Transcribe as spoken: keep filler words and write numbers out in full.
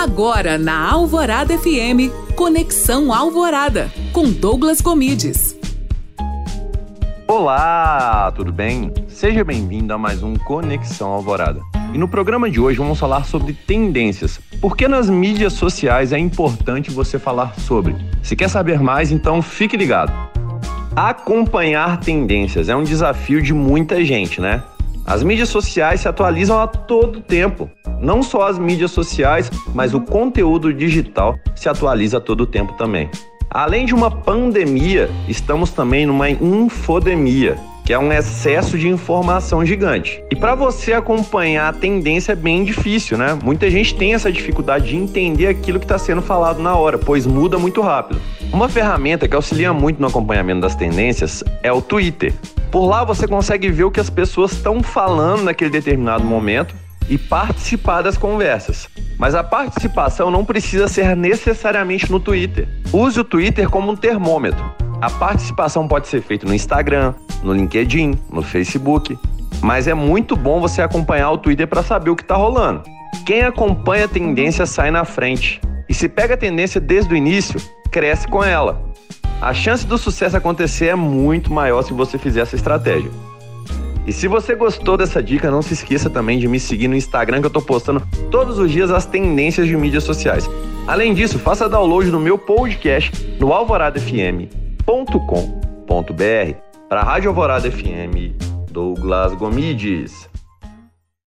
Agora na Alvorada F M, Conexão Alvorada, com Douglas Gomides. Olá, tudo bem? Seja bem-vindo a mais um Conexão Alvorada. E no programa de hoje vamos falar sobre tendências. Por que nas mídias sociais é importante você falar sobre? Se quer saber mais, então fique ligado. Acompanhar tendências é um desafio de muita gente, né? As mídias sociais se atualizam a todo tempo. Não só as mídias sociais, mas o conteúdo digital se atualiza a todo tempo também. Além de uma pandemia, estamos também numa infodemia, que é um excesso de informação gigante. E para você acompanhar a tendência é bem difícil, né? Muita gente tem essa dificuldade de entender aquilo que está sendo falado na hora, pois muda muito rápido. Uma ferramenta que auxilia muito no acompanhamento das tendências é o Twitter. Por lá você consegue ver o que as pessoas estão falando naquele determinado momento e participar das conversas. Mas a participação não precisa ser necessariamente no Twitter. Use o Twitter como um termômetro. A participação pode ser feita no Instagram, no LinkedIn, no Facebook, mas é muito bom você acompanhar o Twitter para saber o que está rolando. Quem acompanha a tendência sai na frente e se pega a tendência desde o início, cresce com ela. A chance do sucesso acontecer é muito maior se você fizer essa estratégia. E se você gostou dessa dica, não se esqueça também de me seguir no Instagram, que eu estou postando todos os dias as tendências de mídias sociais. Além disso, faça download no meu podcast no alvorada f m ponto com ponto b r. Para a Rádio Alvorada F M, Douglas Gomides.